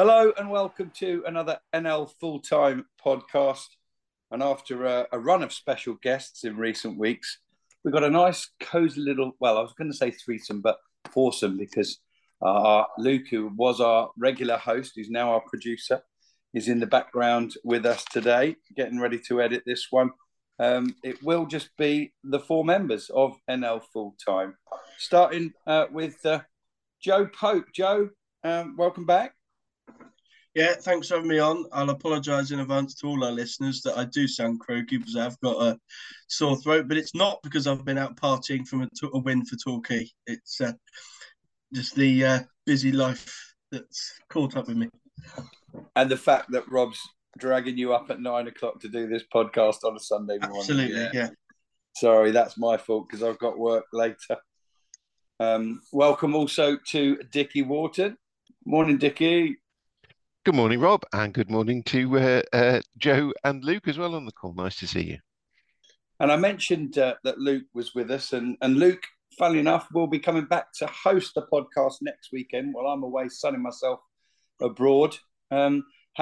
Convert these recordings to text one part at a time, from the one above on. Hello and welcome to another NL full-time podcast. And after a run of special guests in recent weeks, we've got a nice cosy little, well, I was going to say threesome, but foursome, because Luke, who was our regular host, who's now our producer, is in the background with us today, getting ready to edit this one. It will just be the four members of NL full-time, starting with Joe Pope. Joe, welcome back. Yeah, thanks for having me on. I'll apologise in advance to all our listeners that I do sound croaky because I've got a sore throat, but it's not because I've been out partying from a win for Torquay. It's just the busy life that's caught up with me. And the fact that Rob's dragging you up at 9 o'clock to do this podcast on a Sunday morning. Absolutely, yeah. Sorry, that's my fault because I've got work later. Welcome also to Dickie Wharton. Morning, Dickie. Good morning, Rob, and good morning to Joe and Luke as well on the call. Nice to see you. And I mentioned that Luke was with us, and Luke, funnily enough, will be coming back to host the podcast next weekend while I'm away sunning myself abroad. How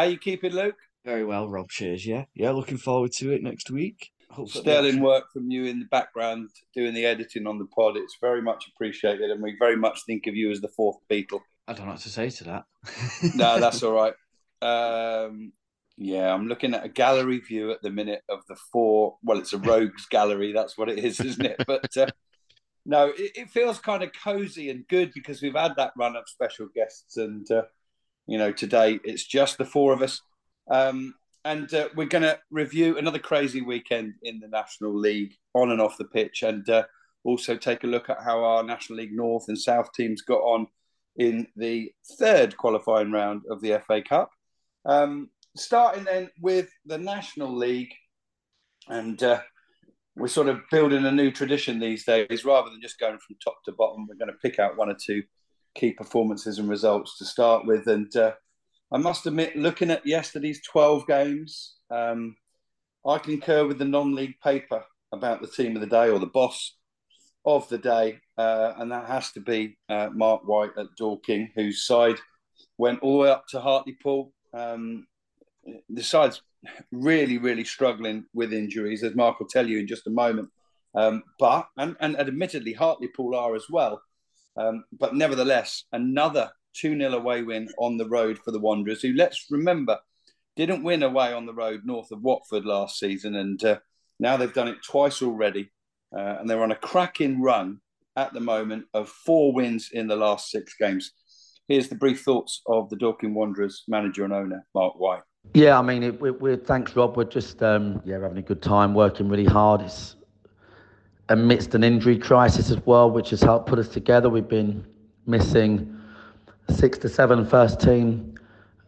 you keeping, Luke? Very well, Rob. Cheers, yeah. Yeah, looking forward to it next week. Hopefully sterling work from you in the background doing the editing on the pod. It's very much appreciated, and we very much think of you as the fourth Beatle. I don't know what to say to that. No, that's all right. Yeah, I'm looking at a gallery view at the minute of the four. Well, it's a rogues gallery. That's what it is, isn't it? But no, it feels kind of cozy and good because we've had that run of special guests. And, you know, today it's just the four of us. And we're going to review another crazy weekend in the National League on and off the pitch. And also take a look at how our National League North and South teams got on in the third qualifying round of the FA Cup. Starting then with the National League, and we're sort of building a new tradition these days. Rather than just going from top to bottom, we're going to pick out one or two key performances and results to start with. And I must admit, looking at yesterday's 12 games, I concur with the non-league paper about the team of the day, or the boss of the day, and that has to be Mark White at Dorking, whose side went all the way up to Hartlepool. The side's really, really struggling with injuries, as Mark will tell you in just a moment. But admittedly, Hartlepool are as well. But nevertheless, another 2-0 away win on the road for the Wanderers, who, let's remember, didn't win away on the road north of Watford last season, and now they've done it twice already. And they're on a cracking run at the moment of 4 wins in the last 6 games. Here's the brief thoughts of the Dorking Wanderers manager and owner, Mark White. Yeah, I mean, we're thanks, Rob. We're just having a good time, working really hard. It's amidst an injury crisis as well, which has helped put us together. We've been missing 6 to 7 first team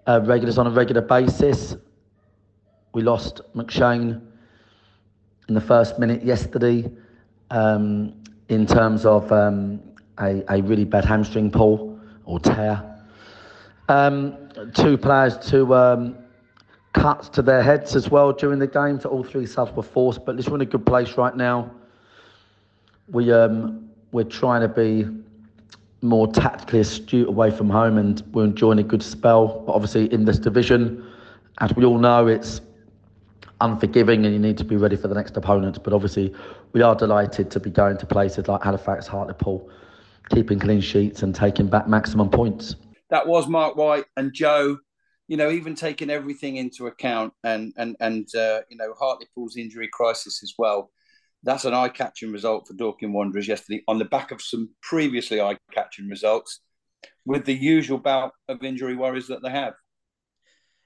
regulars on a regular basis. We lost McShane in the first minute yesterday. In terms of a really bad hamstring pull or tear. 2 players, 2 cuts to their heads as well during the game, so all 3 subs were forced, but we're in a good place right now. We're trying to be more tactically astute away from home, and we're enjoying a good spell, but obviously in this division, as we all know, it's unforgiving, and you need to be ready for the next opponent. But obviously, we are delighted to be going to places like Halifax, Hartlepool, keeping clean sheets and taking back maximum points. That was Mark White. And Joe, you know, even taking everything into account, and you know, Hartlepool's injury crisis as well, that's an eye-catching result for Dorking Wanderers yesterday on the back of some previously eye-catching results, with the usual bout of injury worries that they have.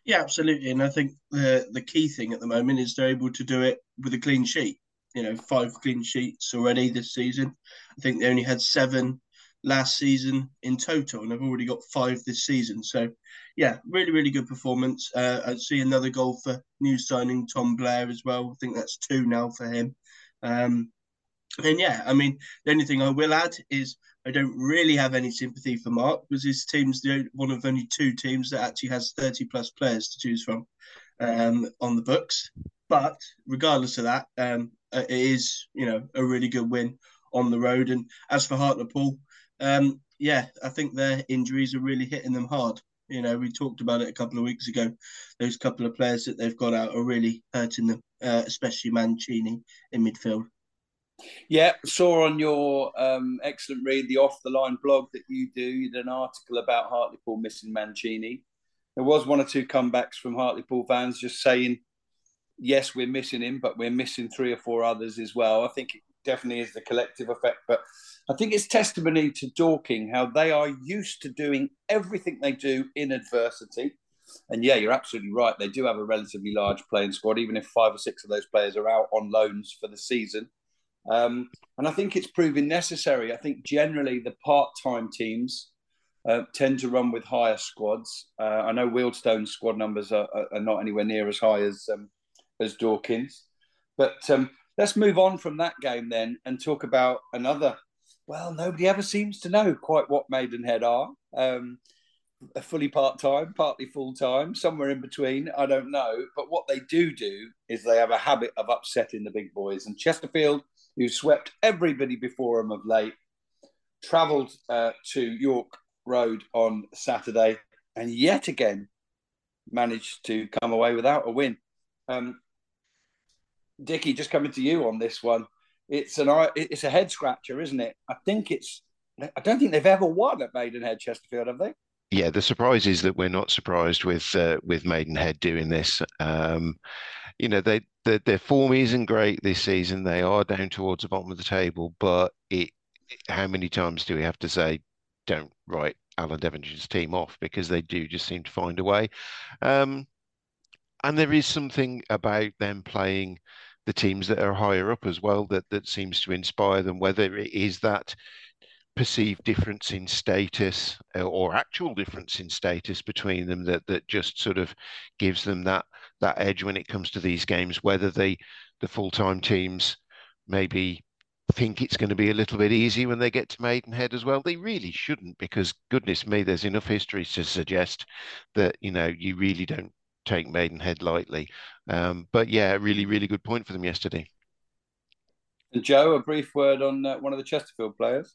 Yeah, absolutely. And I think the key thing at the moment is they're able to do it with a clean sheet. You know, 5 clean sheets already this season. I think they only had 7 last season in total, and they've already got 5 this season. So, yeah, really, really good performance. I see another goal for new signing Tom Blair as well. I think that's 2 now for him. And, yeah, I mean, the only thing I will add is I don't really have any sympathy for Mark because his team's one of only 2 teams that actually has 30-plus players to choose from on the books. But regardless of that, it is, you know, a really good win on the road. And as for Hartlepool, I think their injuries are really hitting them hard. You know, we talked about it a couple of weeks ago. Those couple of players that they've got out are really hurting them, especially Mancini in midfield. Yeah, saw on your excellent read, the Off The Line blog that you do, you did an article about Hartlepool missing Mancini. There was one or two comebacks from Hartlepool fans just saying, yes, we're missing him, but we're missing three or four others as well. I think it definitely is the collective effect, but I think it's testimony to Dorking, how they are used to doing everything they do in adversity. And yeah, you're absolutely right. They do have a relatively large playing squad, even if 5 or 6 of those players are out on loans for the season. And I think it's proving necessary. I think generally the part-time teams tend to run with higher squads. I know Wealdstone's squad numbers are not anywhere near as high as Dawkins. But let's move on from that game then and talk about another. Well, nobody ever seems to know quite what Maidenhead are. Fully part-time, partly full-time, somewhere in between, I don't know. But what they do is they have a habit of upsetting the big boys. And Chesterfield, who swept everybody before them of late, travelled to York Road on Saturday and yet again managed to come away without a win. Dickie, just coming to you on this one. It's a head-scratcher, isn't it? I don't think they've ever won at Maidenhead, Chesterfield, have they? Yeah, the surprise is that we're not surprised with Maidenhead doing this. You know, their form isn't great this season. They are down towards the bottom of the table, but how many times do we have to say, don't write Alan Devinshire's team off, because they do just seem to find a way. And there is something about them playing the teams that are higher up as well that seems to inspire them, whether it is that perceived difference in status or actual difference in status between them that just sort of gives them that edge when it comes to these games, whether the full-time teams maybe think it's going to be a little bit easy when they get to Maidenhead as well. They really shouldn't, because goodness me, there's enough history to suggest that, you know, you really don't take Maidenhead lightly. But yeah, really, really good point for them yesterday. And Joe, a brief word on one of the Chesterfield players.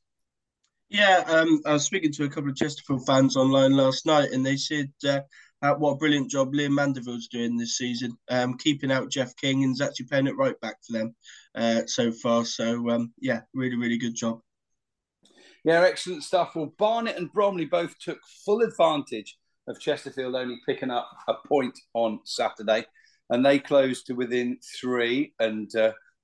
Yeah, I was speaking to a couple of Chesterfield fans online last night, and they said what a brilliant job Liam Mandeville's doing this season, keeping out Jeff King, and is actually playing it right back for them so far. So, yeah, really, really good job. Yeah, excellent stuff. Well, Barnet and Bromley both took full advantage of Chesterfield only picking up a point on Saturday, and they closed to within 3 and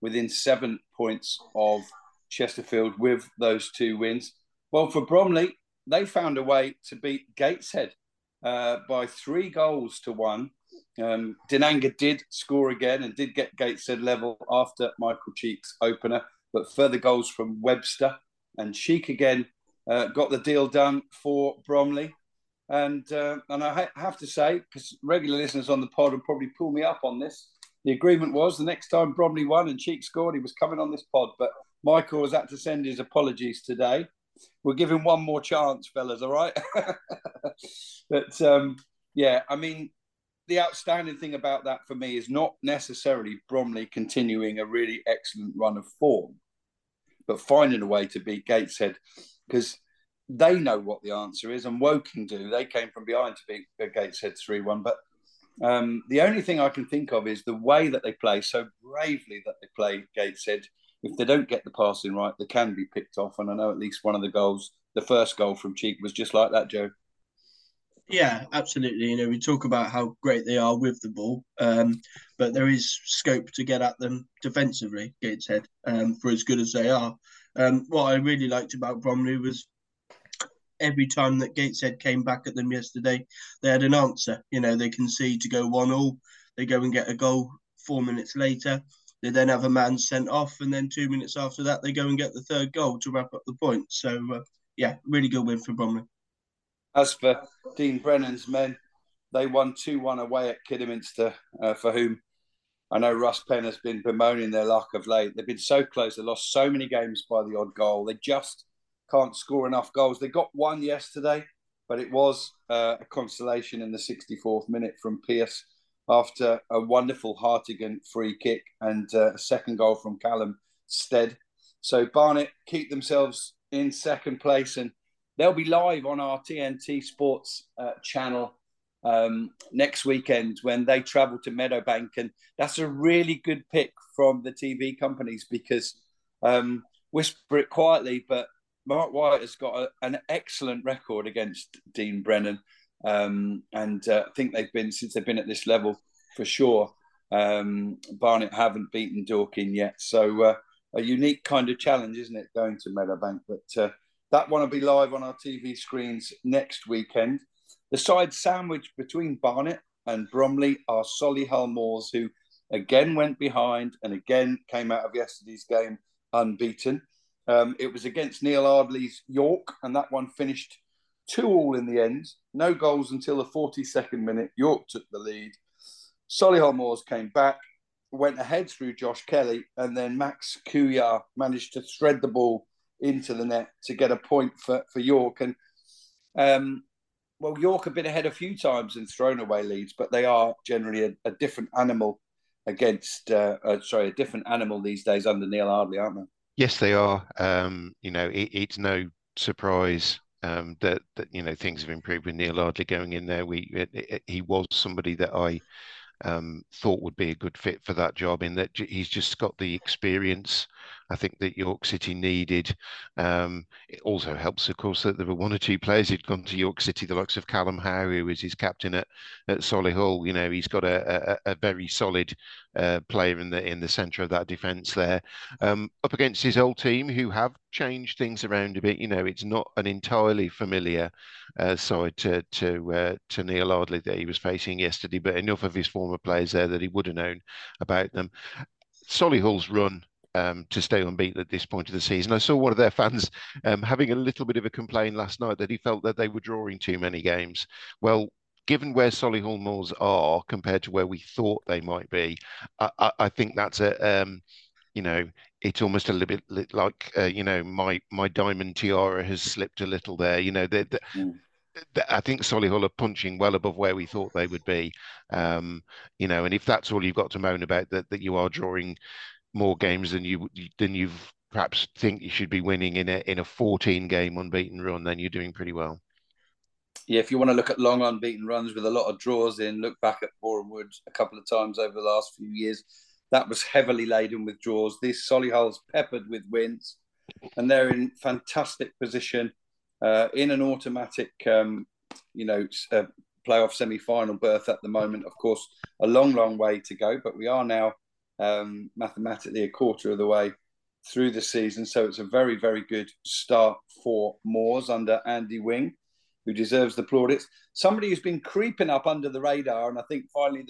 within 7 points of Chesterfield with those 2 wins. Well, for Bromley, they found a way to beat Gateshead by 3-1. Dananga did score again and did get Gateshead level after Michael Cheek's opener, but further goals from Webster and Cheek again got the deal done for Bromley. And I have to say, because regular listeners on the pod will probably pull me up on this, the agreement was the next time Bromley won and Cheek scored, he was coming on this pod. But Michael has had to send his apologies today. We'll give him one more chance, fellas, all right? But, yeah, I mean, the outstanding thing about that for me is not necessarily Bromley continuing a really excellent run of form, but finding a way to beat Gateshead, because they know what the answer is, and Woking do. They came from behind to beat Gateshead 3-1. But the only thing I can think of is the way that they play, so bravely that they play Gateshead. If they don't get the passing right, they can be picked off. And I know at least one of the goals, the first goal from Cheek, was just like that, Joe. Yeah, absolutely. You know, we talk about how great they are with the ball, but there is scope to get at them defensively, Gateshead, for as good as they are. What I really liked about Bromley was every time that Gateshead came back at them yesterday, they had an answer. You know, they concede to go 1-1. They go and get a goal 4 minutes later. They then have a man sent off, and then 2 minutes after that, they go and get the third goal to wrap up the point. So, yeah, really good win for Bromley. As for Dean Brennan's men, they won 2-1 away at Kidderminster, for whom I know Russ Penn has been bemoaning their luck of late. They've been so close. They lost so many games by the odd goal. They just can't score enough goals. They got one yesterday, but it was a consolation in the 64th minute from Pierce, after a wonderful Hartigan free kick and a second goal from Callum Stead. So Barnet keep themselves in second place, and They'll be live on our TNT Sports channel next weekend when they travel to Meadowbank. And that's a really good pick from the TV companies because, whisper it quietly, but Mark White has got an excellent record against Dean Brennan. I think they've been, since they've been at this level, for sure. Barnet haven't beaten Dorking yet. So a unique kind of challenge, isn't it, going to Meadowbank? But that one will be live on our TV screens next weekend. The side sandwiched between Barnet and Bromley are Solihull Moors, who again went behind and again came out of yesterday's game unbeaten. It was against Neil Ardley's York, and that one finished 2-2 in the end. No goals until the 42nd minute. York took the lead. Solihull Moors came back, went ahead through Josh Kelly, and then Max Couillard managed to thread the ball into the net to get a point for York. And, York have been ahead a few times and thrown away leads, but they are generally a different animal a different animal these days under Neil Ardley, aren't they? Yes, they are. It's no surprise that things have improved with Neil Ardley going in there. He was somebody that I thought would be a good fit for that job, in that he's just got the experience I think that York City needed. It also helps, of course, that there were one or two players who'd gone to York City, the likes of Callum Howe, who was his captain at Solihull. He's got a very solid player in the centre of that defence there, up against his old team, who have changed things around a bit. It's not an entirely familiar side to Neil Ardley that he was facing yesterday, but enough of his former players there that he would have known about them. Solihull's run to stay unbeaten at this point of the season. I saw one of their fans having a little bit of a complaint last night that he felt that they were drawing too many games. Well, given where Solihull Moors are compared to where we thought they might be, I think that's it's almost a little bit like, my diamond tiara has slipped a little there. I think Solihull are punching well above where we thought they would be. And if that's all you've got to moan about, that you are drawing more games than you've perhaps think you should be winning in a 14-game unbeaten run, then you're doing pretty well. Yeah, if you want to look at long unbeaten runs with a lot of draws in, look back at Boreham Wood a couple of times over the last few years. That was heavily laden with draws. This Solihull's peppered with wins, and they're in fantastic position in an automatic, playoff semi-final berth at the moment. Of course, a long, long way to go, but we are now mathematically a quarter of the way through the season, so it's a very, very good start for Moors under Andy Wing, who deserves the plaudits. Somebody who's been creeping up under the radar, and I think finally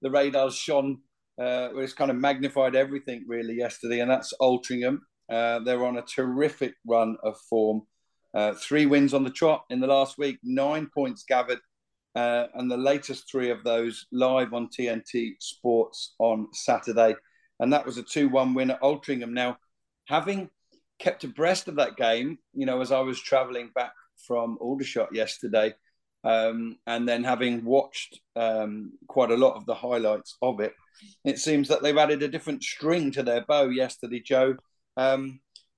the radar's shone, where it's kind of magnified everything really yesterday, and that's Altrincham. They're on a terrific run of form. 3 wins on the trot in the last week, 9 points gathered, and the latest 3 of those live on TNT Sports on Saturday. And that was a 2-1 win at Altrincham. Now, having kept abreast of that game, as I was travelling back from Aldershot yesterday, and then having watched quite a lot of the highlights of it, it seems that they've added a different string to their bow yesterday, Joe,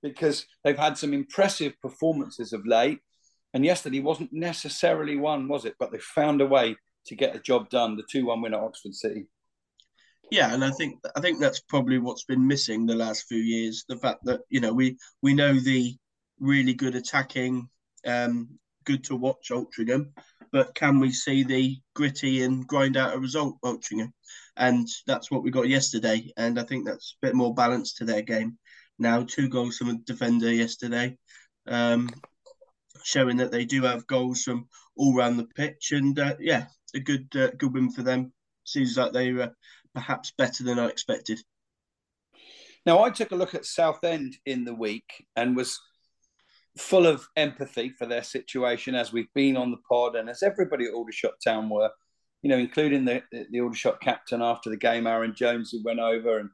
because they've had some impressive performances of late. And yesterday wasn't necessarily one, was it? But they found a way to get the job done, the 2-1 win at Oxford City. Yeah, and I think that's probably what's been missing the last few years. The fact that, we know the really good attacking, good to watch Altrincham, but can we see the gritty and grind out a result Altrincham? And that's what we got yesterday. And I think that's a bit more balance to their game. Now, 2 goals from a defender yesterday. Showing that they do have goals from all around the pitch, and a good win for them. Seems like they were perhaps better than I expected. Now, I took a look at Southend in the week and was full of empathy for their situation, as we've been on the pod and as everybody at Aldershot Town were, including the Aldershot captain after the game, Aaron Jones, who went over, and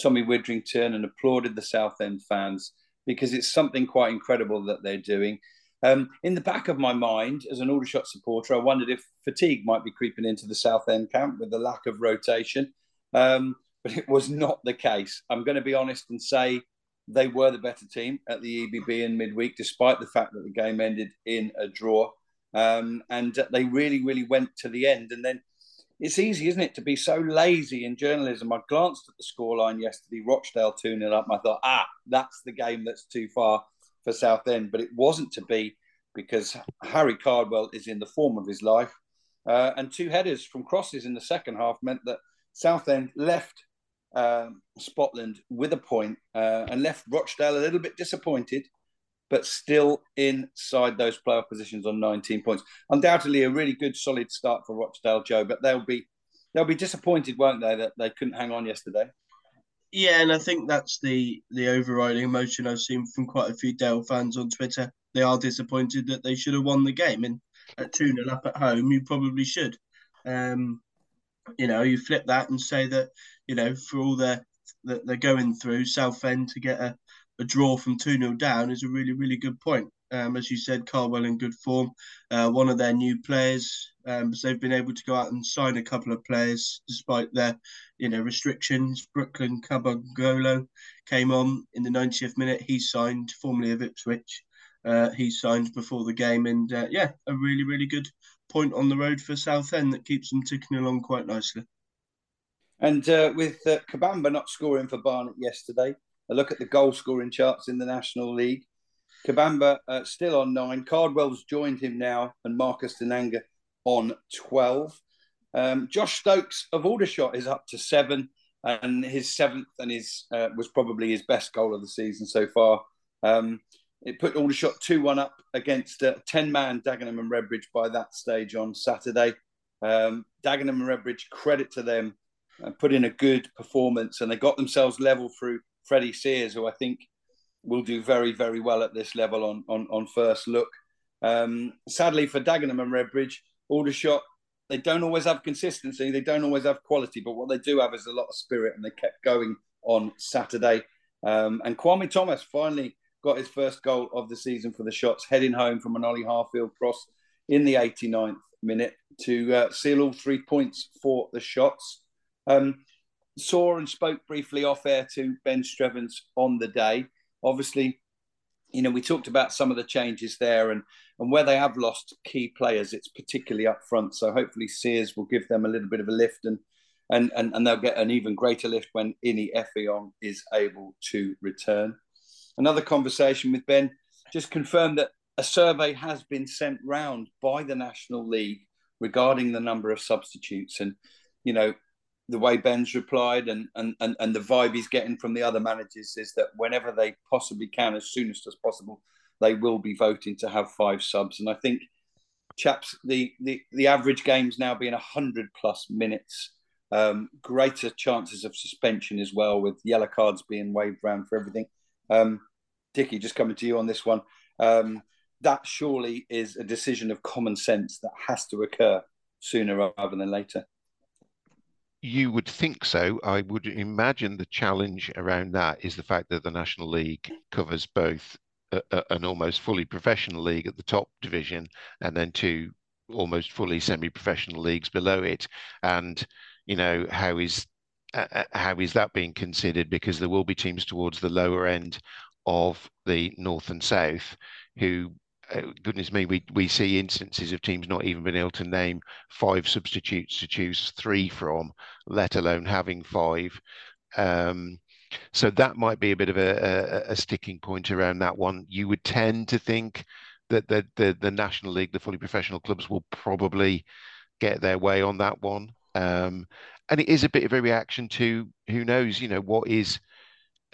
Tommy Widrington, and applauded the Southend fans, because it's something quite incredible that they're doing. In the back of my mind, as an Aldershot supporter, I wondered if fatigue might be creeping into the Southend camp with the lack of rotation. But it was not the case. I'm going to be honest and say they were the better team at the EBB in midweek, despite the fact that the game ended in a draw. And they really, really went to the end. And then it's easy, isn't it, to be so lazy in journalism. I glanced at the scoreline yesterday, Rochdale 2-0 up, and I thought, that's the game that's too far for Southend. But it wasn't to be, because Harry Cardwell is in the form of his life. And two headers from crosses in the second half meant that Southend left Scotland with a point and left Rochdale a little bit disappointed, but still inside those playoff positions on 19 points. Undoubtedly a really good, solid start for Rochdale, Joe, but they'll be disappointed, won't they, that they couldn't hang on yesterday? Yeah, and I think that's the overriding emotion I've seen from quite a few Dale fans on Twitter. They are disappointed that they should have won the game, and at 2-0 up at home, you probably should. You know, you flip that and say that, you know, for all that they're going through, Southend to get a draw from 2-0 down is a really, really good point. As you said, Cardwell in good form, one of their new players. So they've been able to go out and sign a couple of players despite their, you know, restrictions. Brooklyn Cabangolo came on in the 90th minute. He signed, formerly of Ipswich. He signed before the game. And, a really, really good point on the road for Southend that keeps them ticking along quite nicely. And with Kabamba not scoring for Barnet yesterday, a look at the goal-scoring charts in the National League. Kabamba still on 9. Cardwell's joined him now, and Marcus Dananga on 12. Josh Stokes of Aldershot is up to 7, and his 7th, and his was probably his best goal of the season so far. It put Aldershot 2-1 up against 10-man Dagenham and Redbridge by that stage on Saturday. Dagenham and Redbridge, credit to them, put in a good performance, and they got themselves level through Freddie Sears, who I think will do very, very well at this level on first look. Sadly for Dagenham and Redbridge, Aldershot, they don't always have consistency, they don't always have quality, but what they do have is a lot of spirit, and they kept going on Saturday. And Kwame Thomas finally got his first goal of the season for the Shots, heading home from an Ollie Harfield cross in the 89th minute to seal all 3 points for the Shots. Saw and spoke briefly off air to Ben Strevens on the day. Obviously, you know, we talked about some of the changes there, and where they have lost key players, it's particularly up front. So hopefully Sears will give them a little bit of a lift, and they'll get an even greater lift when Ini Effiong is able to return. Another conversation with Ben just confirmed that a survey has been sent round by the National League regarding the number of substitutes, and, you know, the way Ben's replied and the vibe he's getting from the other managers is that whenever they possibly can, as soon as possible, they will be voting to have 5 subs. And I think, chaps, the average game's now being 100-plus minutes. Greater chances of suspension as well, with yellow cards being waved round for everything. Dickie, just coming to you on this one. That surely is a decision of common sense that has to occur sooner rather than later. You would think so. I would imagine the challenge around that is the fact that the National League covers both an almost fully professional league at the top division and then 2 almost fully semi-professional leagues below it. And, you know, how is that being considered? Because there will be teams towards the lower end of the North and South who, goodness me, we see instances of teams not even being able to name 5 substitutes to choose 3 from, let alone having 5. So that might be a bit of a sticking point around that one. You would tend to think that the National League, the fully professional clubs, will probably get their way on that one. And it is a bit of a reaction to, who knows, you know, what is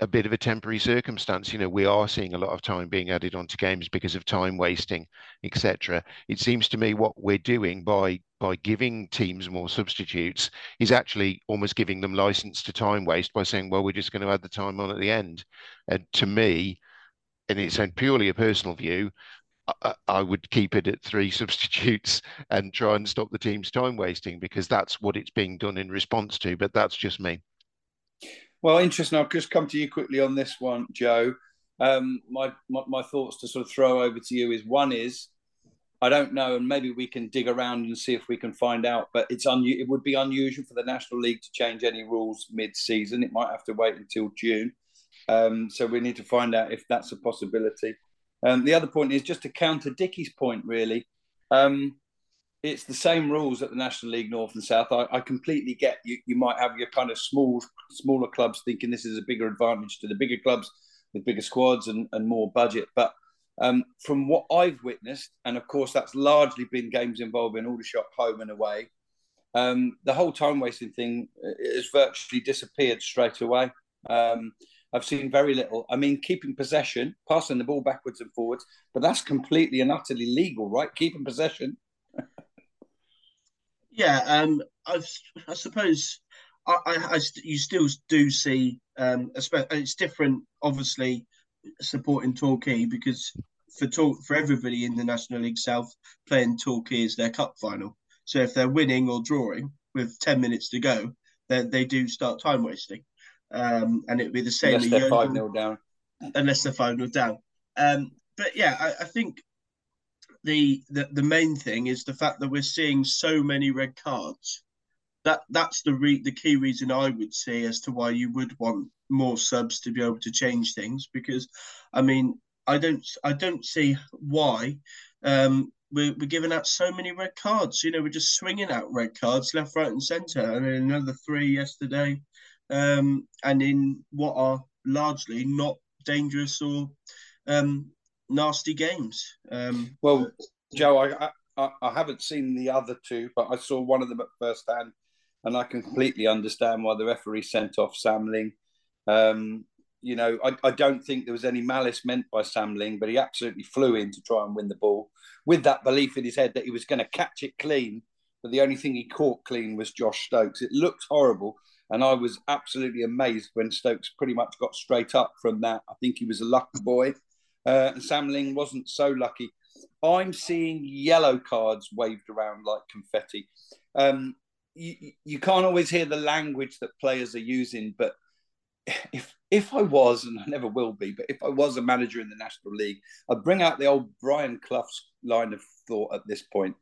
a bit of a temporary circumstance. You know, we are seeing a lot of time being added onto games because of time wasting, etc. It seems to me what we're doing by giving teams more substitutes is actually almost giving them license to time waste by saying, well, we're just going to add the time on at the end. And to me, and it's purely a personal view, I would keep it at 3 substitutes and try and stop the team's time wasting, because that's what it's being done in response to. But that's just me. Well, interesting. I'll just come to you quickly on this one, Joe. My thoughts to sort of throw over to you is, one is, I don't know, and maybe we can dig around and see if we can find out, but it would be unusual for the National League to change any rules mid-season. It might have to wait until June. So we need to find out if that's a possibility. The other point is just to counter Dickie's point, really. It's the same rules at the National League North and South. I completely get you might have your kind of smaller clubs thinking this is a bigger advantage to the bigger clubs with bigger squads and more budget. But from what I've witnessed, and of course that's largely been games involving Aldershot home and away, the whole time-wasting thing has virtually disappeared straight away. I've seen very little. I mean, keeping possession, passing the ball backwards and forwards, but that's completely and utterly legal, right? Keeping possession. Yeah, I suppose you still do see, it's different, obviously, supporting Torquay, because for everybody in the National League South, playing Torquay is their cup final. So if they're winning or drawing with 10 minutes to go, they do start time wasting. And it would be the same. Unless they're 5-0 down. Unless they're 5-0 down. But yeah, I think the main thing is the fact that we're seeing so many red cards. That's the key reason I would see as to why you would want more subs to be able to change things, because I mean I don't see why we're giving out so many red cards. You know, we're just swinging out red cards left, right, and centre. I mean, another 3 yesterday, and in what are largely not dangerous or nasty games. Well, Joe, I haven't seen the other 2, but I saw one of them at first hand, and I can completely understand why the referee sent off Sam Ling. You know, I don't think there was any malice meant by Sam Ling, but he absolutely flew in to try and win the ball with that belief in his head that he was going to catch it clean, but the only thing he caught clean was Josh Stokes. It looked horrible, and I was absolutely amazed when Stokes pretty much got straight up from that. I think he was a lucky boy, and Sam Ling wasn't so lucky. I'm seeing yellow cards waved around like confetti. You can't always hear the language that players are using, but if I was, and I never will be, but if I was a manager in the National League, I'd bring out the old Brian Clough's line of thought at this point.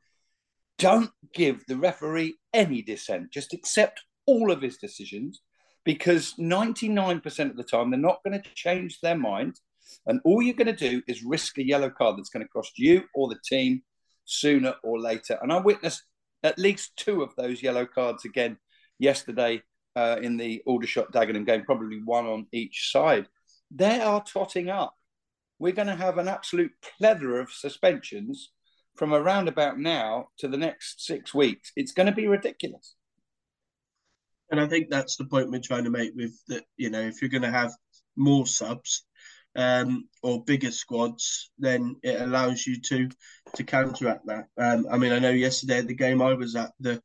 Don't give the referee any dissent. Just accept all of his decisions, because 99% of the time, they're not going to change their mind. And all you're going to do is risk a yellow card that's going to cost you or the team sooner or later. And I witnessed at least 2 of those yellow cards again yesterday in the Aldershot Dagenham game, probably 1 on each side. They are totting up. We're going to have an absolute plethora of suspensions from around about now to the next 6 weeks. It's going to be ridiculous. And I think that's the point we're trying to make with that. You know, if you're going to have more subs, or bigger squads, then it allows you to counteract that. I mean, I know yesterday at the game I was at, the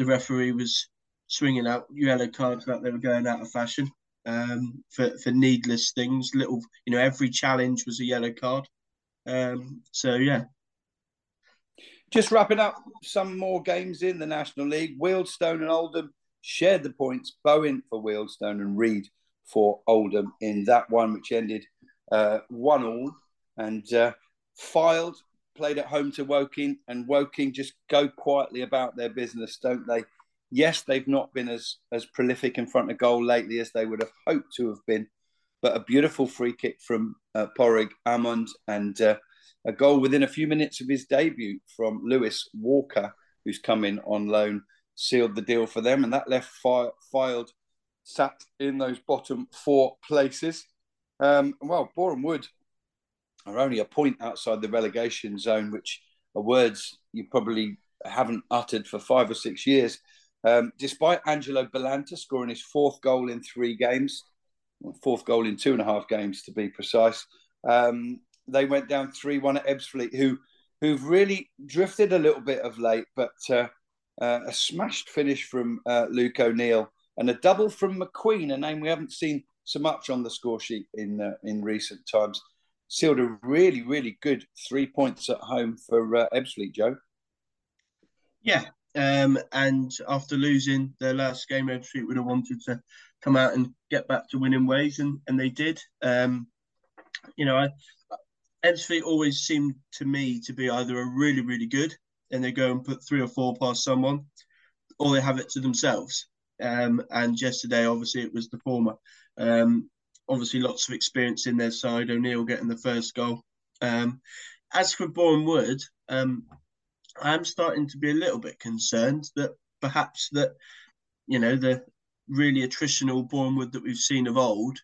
referee was swinging out yellow cards like they were going out of fashion, for needless things. Little, you know, every challenge was a yellow card. So yeah. Just wrapping up some more games in the National League. Wealdstone and Oldham shared the points. Bowen for Wealdstone and Reed for Oldham in that one, which ended 1-1, and Fylde played at home to Woking, and Woking just go quietly about their business, don't they? Yes, they've not been as prolific in front of goal lately as they would have hoped to have been, but a beautiful free kick from Porrig Ammond, and a goal within a few minutes of his debut from Lewis Walker, who's come in on loan, sealed the deal for them, and that left Fylde sat in those bottom 4 places. Well, Boreham Wood are only a point outside the relegation zone, which are words you probably haven't uttered for 5 or 6 years. Despite Angelo Balanta scoring his 4th goal in 3 games, or 4th goal in 2.5 games to be precise, they went down 3-1 at Ebbsfleet, who've really drifted a little bit of late, but a smashed finish from Luke O'Neill, and a double from McQueen, a name we haven't seen so much on the score sheet in recent times, sealed a really, really good 3 points at home for Ebbsfleet, Joe. Yeah, and after losing their last game, Ebbsfleet would have wanted to come out and get back to winning ways, and they did. You know, Ebbsfleet always seemed to me to be either a really, really good, and they go and put 3 or 4 past someone, or they have it to themselves. And yesterday, obviously, it was the former. obviously lots of experience in their side, O'Neill getting the first goal. As for Boreham Wood, I am starting to be a little bit concerned that perhaps that, you know, the really attritional Boreham Wood that we've seen of old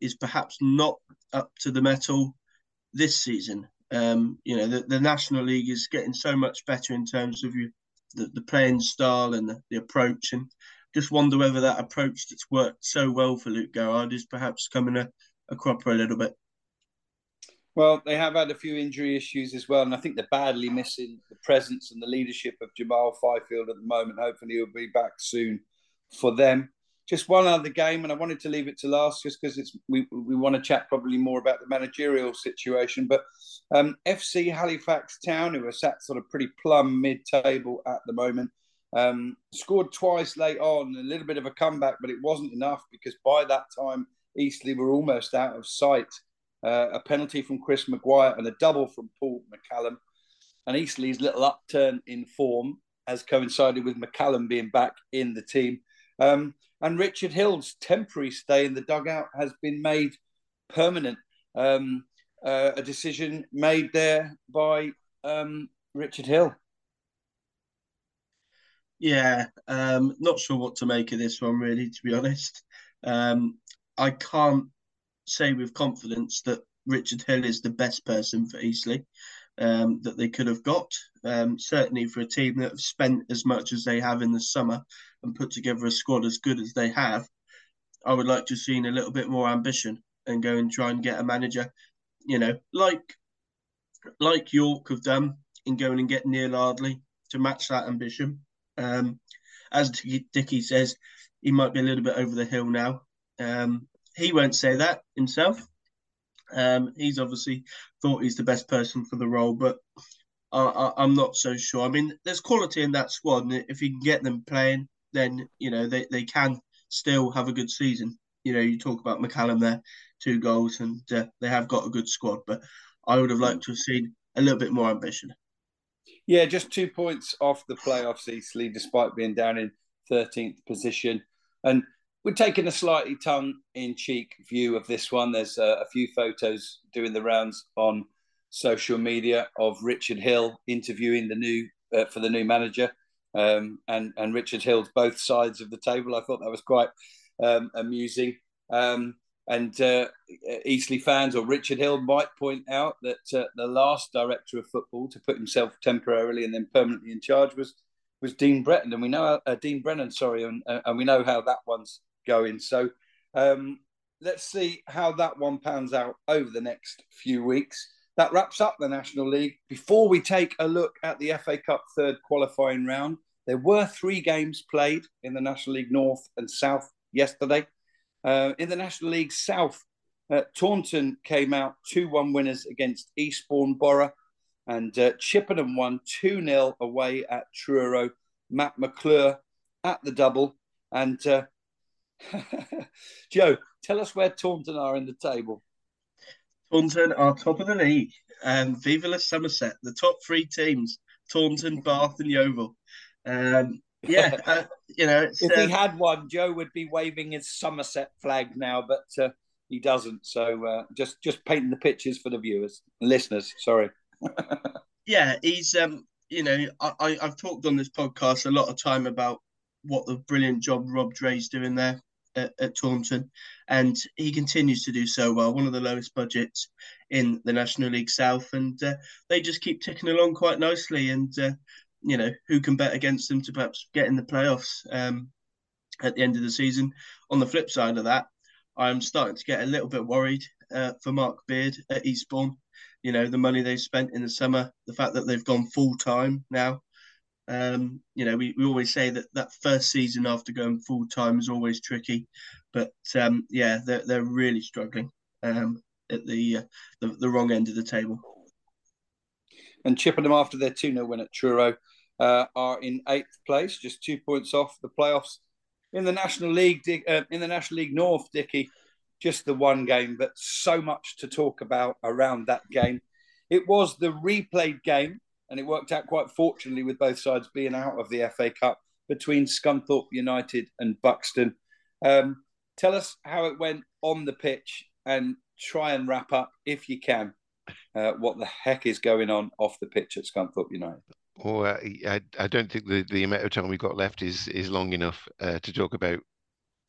is perhaps not up to the mettle this season. You know, the National League is getting so much better in terms of the playing style and the approach, and just wonder whether that approach that's worked so well for Luke Garrard is perhaps coming a cropper a little bit. Well, they have had a few injury issues as well, and I think they're badly missing the presence and the leadership of Jamal Fifield at the moment. Hopefully he'll be back soon for them. Just one other game, and I wanted to leave it to last just because we want to chat probably more about the managerial situation, but FC Halifax Town, who are sat sort of pretty plumb mid-table at the moment, scored twice late on, a little bit of a comeback, but it wasn't enough because by that time, Eastleigh were almost out of sight. A penalty from Chris Maguire and a double from Paul McCallum. And Eastleigh's little upturn in form has coincided with McCallum being back in the team. And Richard Hill's temporary stay in the dugout has been made permanent. A decision made there by Richard Hill. Yeah, not sure what to make of this one, really, to be honest. I can't say with confidence that Richard Hill is the best person for Eastleigh that they could have got. Certainly for a team that have spent as much as they have in the summer and put together a squad as good as they have, I would like to have seen a little bit more ambition and go and try and get a manager, you know, like York have done in going and get Neil Ardley to match that ambition. As Dickie says, he might be a little bit over the hill now. He won't say that himself. He's obviously thought he's the best person for the role, but I'm not so sure. I mean, there's quality in that squad, and if you can get them playing, then, you know, they can still have a good season. You know, you talk about McCallum there, 2 goals, and they have got a good squad, but I would have liked to have seen a little bit more ambition. Yeah, just 2 points off the playoffs, Eastleigh, despite being down in 13th position. And we're taking a slightly tongue-in-cheek view of this one. There's a few photos doing the rounds on social media of Richard Hill interviewing the new for the new manager, and Richard Hill's both sides of the table. I thought that was quite amusing. And Eastleigh fans or Richard Hill might point out that the last director of football to put himself temporarily and then permanently in charge was Dean Brennan, and we know Dean Brennan. Sorry, and we know how that one's going. So let's see how that one pans out over the next few weeks. That wraps up the National League. Before we take a look at the FA Cup third qualifying round, there were 3 games played in the National League North and South yesterday. In the National League South, Taunton came out 2-1 winners against Eastbourne Borough, and Chippenham won 2-0 away at Truro. Matt McClure at the double. And Joe, tell us where Taunton are in the table. Taunton are top of the league. Viva la Somerset, the top 3 teams, Taunton, Bath and Yeovil. Yeah, you know. It's, if he had one, Joe would be waving his Somerset flag now, but he doesn't. So just painting the pictures for the viewers, listeners, sorry. Yeah, he's, you know, I've talked on this podcast a lot of time about what the brilliant job Rob Dre's doing there at Taunton, and he continues to do so well. One of the lowest budgets in the National League South, and they just keep ticking along quite nicely. And, you know, who can bet against them to perhaps get in the playoffs at the end of the season? On the flip side of that, I'm starting to get a little bit worried for Mark Beard at Eastbourne. You know, the money they've spent in the summer, the fact that they've gone full-time now. You know, we always say that first season after going full-time is always tricky. But, yeah, they're really struggling at the wrong end of the table. And Chippenham, after their 2-0 win at Truro, are in 8th place, just 2 points off the playoffs. In the National League, North, Dickie, just the one game, but so much to talk about around that game. It was the replayed game, and it worked out quite fortunately with both sides being out of the FA Cup, between Scunthorpe United and Buxton. Tell us how it went on the pitch and try and wrap up, if you can, what the heck is going on off the pitch at Scunthorpe United. Oh, I don't think the amount of time we've got left is long enough to talk about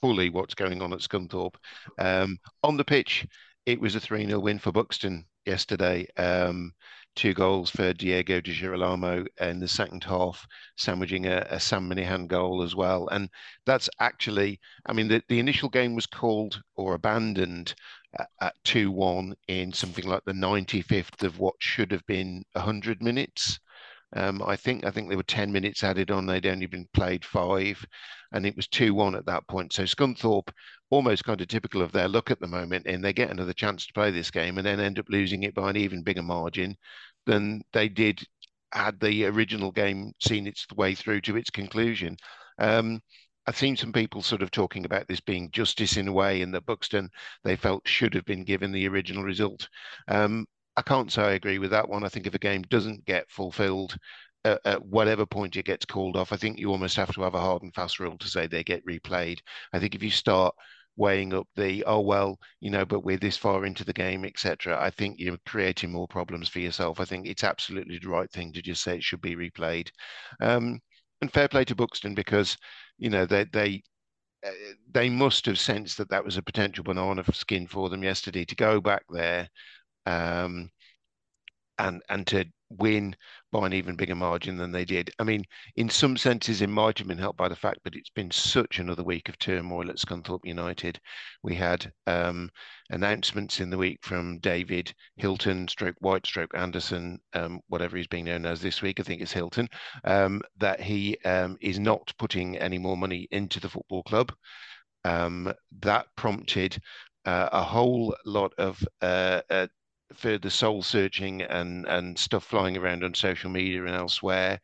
fully what's going on at Scunthorpe. On the pitch, it was a 3-0 win for Buxton yesterday. 2 goals for Diego Di Girolamo in the second half, sandwiching a Sam Minihan goal as well. And that's actually, I mean, the initial game was called or abandoned at 2-1 in something like the 95th of what should have been 100 minutes. I think there were 10 minutes added on. They'd only been played 5, and it was 2-1 at that point. So Scunthorpe, almost kind of typical of their luck at the moment, and they get another chance to play this game and then end up losing it by an even bigger margin than they did had the original game seen its way through to its conclusion. I've seen some people sort of talking about this being justice in a way, and that Buxton, they felt, should have been given the original result. I can't say I agree with that one. I think if a game doesn't get fulfilled at whatever point it gets called off, I think you almost have to have a hard and fast rule to say they get replayed. I think if you start weighing up the, oh, well, you know, but we're this far into the game, etc., I think you're creating more problems for yourself. I think it's absolutely the right thing to just say it should be replayed. And fair play to Buxton, because, you know, they must have sensed that that was a potential banana skin for them yesterday, to go back there and to win by an even bigger margin than they did. I mean, in some senses, it might have been helped by the fact that it's been such another week of turmoil at Scunthorpe United. We had announcements in the week from David Hilton, White, Anderson, whatever he's being known as this week, I think it's Hilton, that he is not putting any more money into the football club. That prompted a whole lot of further soul searching and stuff flying around on social media and elsewhere.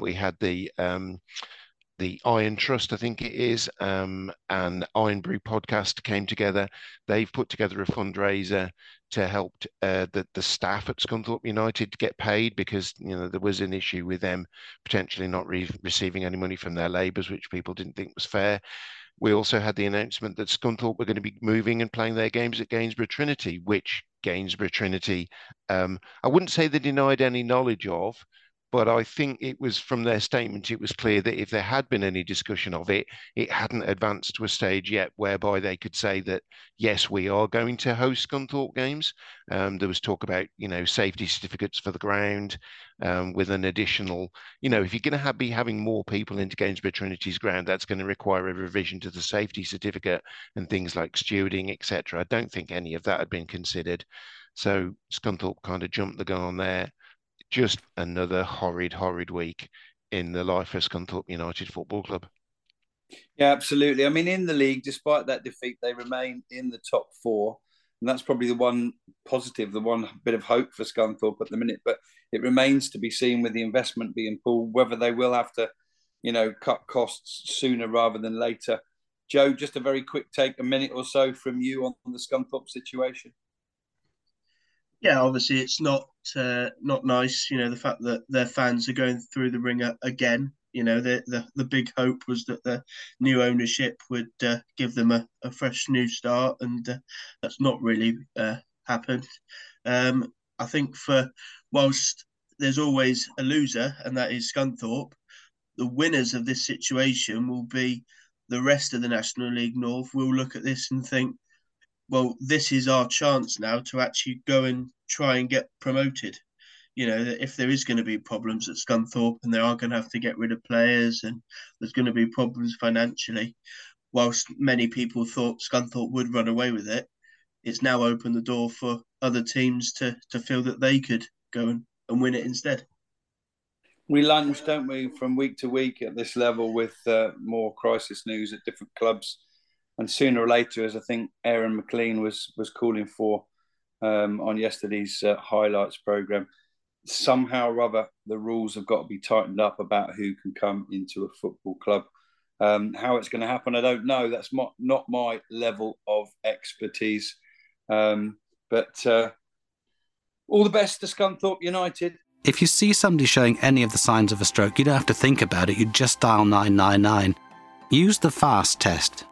We had the Iron Trust, I think it is, and Iron Brew podcast came together. They've put together a fundraiser to help the staff at Scunthorpe United get paid, because, you know, there was an issue with them potentially not receiving any money from their labours, which people didn't think was fair. We also had the announcement that Scunthorpe were going to be moving and playing their games at Gainsborough Trinity, which Gainsborough Trinity, I wouldn't say they denied any knowledge of, but I think it was, from their statement, it was clear that if there had been any discussion of it, it hadn't advanced to a stage yet whereby they could say that, yes, we are going to host Scunthorpe games. There was talk about, you know, safety certificates for the ground, with an additional, you know, if you're going to be having more people into Gainsborough Trinity's ground, that's going to require a revision to the safety certificate and things like stewarding, etc. I don't think any of that had been considered. So Scunthorpe kind of jumped the gun on there. Just another horrid week in the life of Scunthorpe United Football Club. Yeah, absolutely. I mean, in the league, despite that defeat, they remain in the top 4. And that's probably the one positive, the one bit of hope for Scunthorpe at the minute. But it remains to be seen, with the investment being pulled, whether they will have to, you know, cut costs sooner rather than later. Joe, just a very quick take, a minute or so from you on the Scunthorpe situation. Yeah, obviously it's not nice, you know, the fact that their fans are going through the ringer again. You know, the big hope was that the new ownership would give them a fresh new start, and that's not really happened. I think whilst there's always a loser, and that is Scunthorpe, the winners of this situation will be the rest of the National League North. We'll look at this and think, well, this is our chance now to actually go and try and get promoted. You know, if there is going to be problems at Scunthorpe, and they are going to have to get rid of players, and there's going to be problems financially, whilst many people thought Scunthorpe would run away with it, it's now opened the door for other teams to feel that they could go and win it instead. We lunge, don't we, from week to week at this level with more crisis news at different clubs. And sooner or later, as I think Aaron McLean was calling for on yesterday's highlights programme, somehow or other, the rules have got to be tightened up about who can come into a football club. How it's going to happen, I don't know. That's not my level of expertise. But all the best to Scunthorpe United. If you see somebody showing any of the signs of a stroke, you don't have to think about it. You just dial 999. Use the FAST test.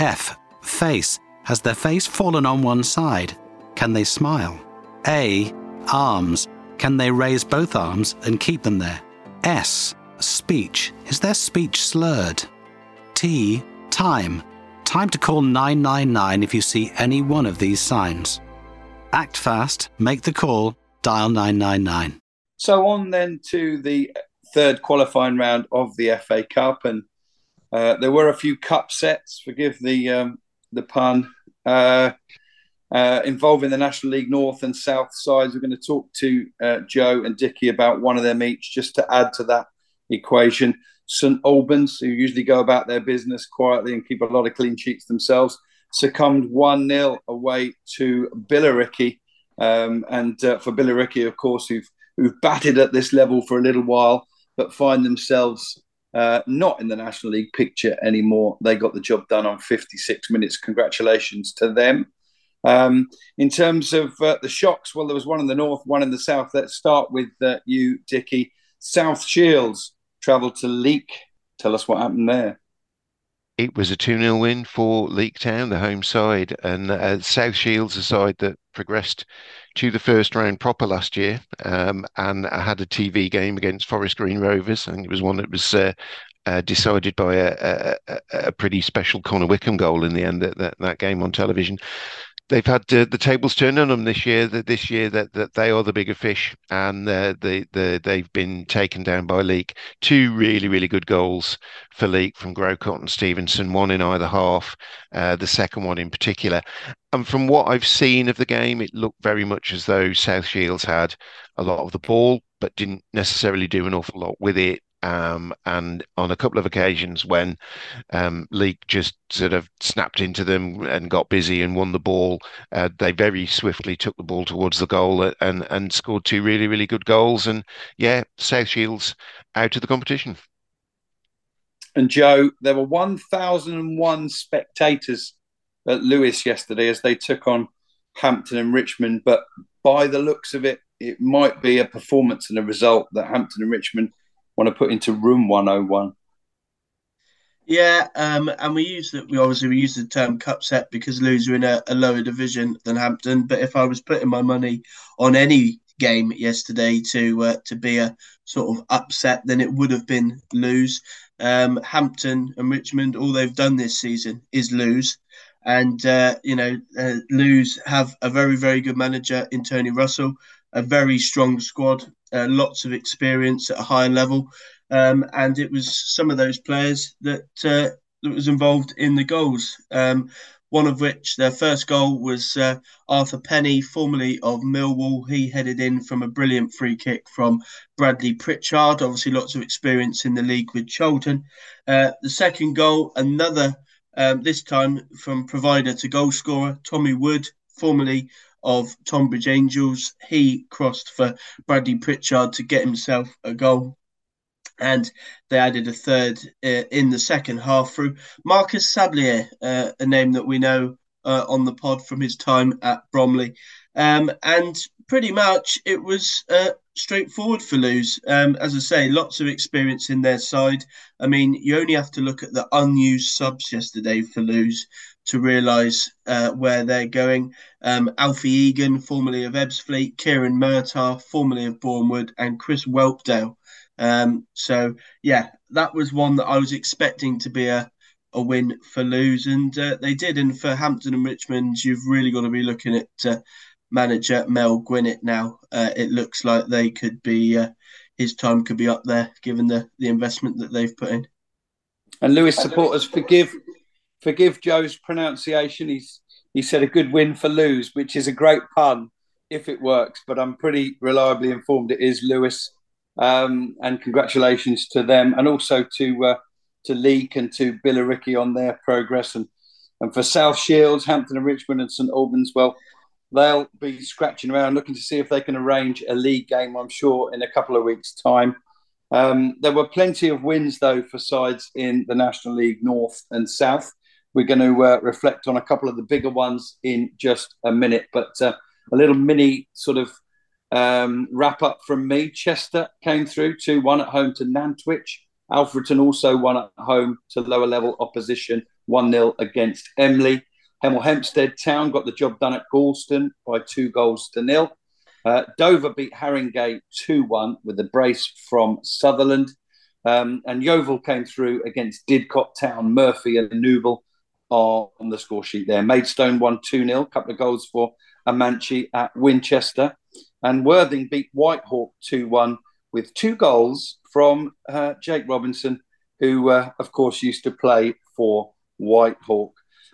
F Face. Has their face fallen on one side? Can they smile? A. Arms. Can they raise both arms and keep them there? S. Speech. Is their speech slurred? T. Time. Time to call 999 if you see any one of these signs. Act fast, make the call, dial 999. So on then to the third qualifying round of the FA Cup, and there were a few cup sets, forgive the pun, involving the National League North and South sides. We're going to talk to Joe and Dickie about one of them each, just to add to that equation. St Albans, who usually go about their business quietly and keep a lot of clean sheets themselves, succumbed 1-0 away to Billericay. For Billericay, of course, who've batted at this level for a little while, but find themselves not in the National League picture anymore. They got the job done on 56 minutes. Congratulations to them. In terms of the shocks, well, there was one in the north, one in the south. Let's start with you, Dickie. South Shields travelled to Leek. Tell us what happened there. It was a 2-0 win for Leek Town, the home side, and South Shields, a side that progressed to the first round proper last year, and I had a TV game against Forest Green Rovers. I think it was one that was decided by a pretty special Connor Wickham goal in the end, that game on television. They've had the tables turned on them this year. That they are the bigger fish, and they've been taken down by Leek. Two really, really good goals for Leek from Grocott and Stevenson. One in either half. The second one in particular. And from what I've seen of the game, it looked very much as though South Shields had a lot of the ball, but didn't necessarily do an awful lot with it. And on a couple of occasions when Leek just sort of snapped into them and got busy and won the ball, they very swiftly took the ball towards the goal and scored two really, really good goals. And yeah, South Shields out of the competition. And Joe, there were 1,001 spectators at Lewis yesterday as they took on Hampton and Richmond. But by the looks of it, it might be a performance and a result that Hampton and Richmond want to put into room 101. Yeah, and we use the term cup set because Lewes are in a lower division than Hampton. But if I was putting my money on any game yesterday to be a sort of upset, then it would have been Lewes. Hampton and Richmond, all they've done this season is lose. And Lewes have a very, very good manager in Tony Russell, a very strong squad. Lots of experience at a high level, and it was some of those players that was involved in the goals, one of which, their first goal, was Arthur Penny, formerly of Millwall. He headed in from a brilliant free kick from Bradley Pritchard, obviously lots of experience in the league with Cholton. The second goal, another, this time from provider to goal scorer, Tommy Wood, formerly of Tonbridge Angels. He crossed for Bradley Pritchard to get himself a goal. And they added a third in the second half through Marcus Sablier, a name that we know on the pod from his time at Bromley. And pretty much it was straightforward for Lewes. As I say, lots of experience in their side. I mean, you only have to look at the unused subs yesterday for Lewes to realise where they're going. Alfie Egan, formerly of Ebbsfleet, Kieran Murtagh, formerly of Boreham Wood, and Chris Welpdale. So, yeah, that was one that I was expecting to be a win for Lewes, and they did. And for Hampton and Richmond, you've really got to be looking at manager Mel Gwinnett now. It looks like they could be his time could be up there, given the investment that they've put in. And Lewes supporters forgive Joe's pronunciation. He said a good win for Lewes, which is a great pun if it works, but I'm pretty reliably informed it is Lewes. And congratulations to them, and also to Leek and to Billericay on their progress. And for South Shields, Hampton and Richmond and St Albans, well, they'll be scratching around looking to see if they can arrange a league game, I'm sure, in a couple of weeks' time. There were plenty of wins, though, for sides in the National League North and South. We're going to reflect on a couple of the bigger ones in just a minute, but a little mini sort of wrap-up from me. Chester came through 2-1 at home to Nantwich. Alfreton also won at home to lower-level opposition, 1-0 against Emley. Hemel Hempstead Town got the job done at Galston by 2-0. Dover beat Haringey 2-1 with a brace from Sutherland. And Yeovil came through against Didcot Town. Murphy and Newble are on the score sheet there. Maidstone won 2-0, a couple of goals for Amanchi at Winchester. And Worthing beat Whitehawk 2-1 with 2 goals from Jake Robinson, who, of course, used to play for Whitehawk.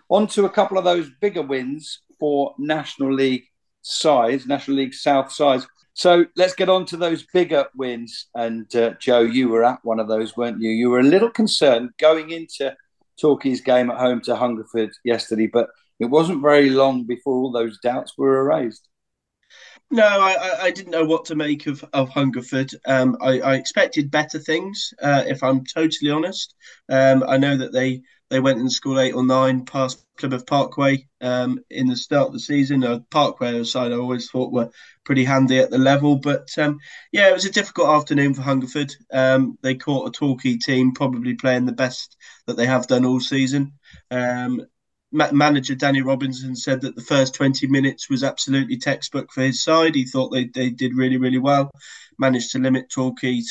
On to a couple of those bigger wins for National League sides, National League South sides. So let's get on to those bigger wins. And Joe, you were at one of those, weren't you? You were a little concerned going into Torquay's game at home to Hungerford yesterday, but it wasn't very long before all those doubts were erased. No, I didn't know what to make of Hungerford. I expected better things, if I'm totally honest. I know that they went and scored 8 or 9 past Plymouth Parkway in the start of the season. Parkway side I always thought were pretty handy at the level. But, yeah, it was a difficult afternoon for Hungerford. They caught a Torquay team probably playing the best that they have done all season. Manager Danny Robinson said that the first 20 minutes was absolutely textbook for his side. He thought they did really, really well. Managed to limit Torquay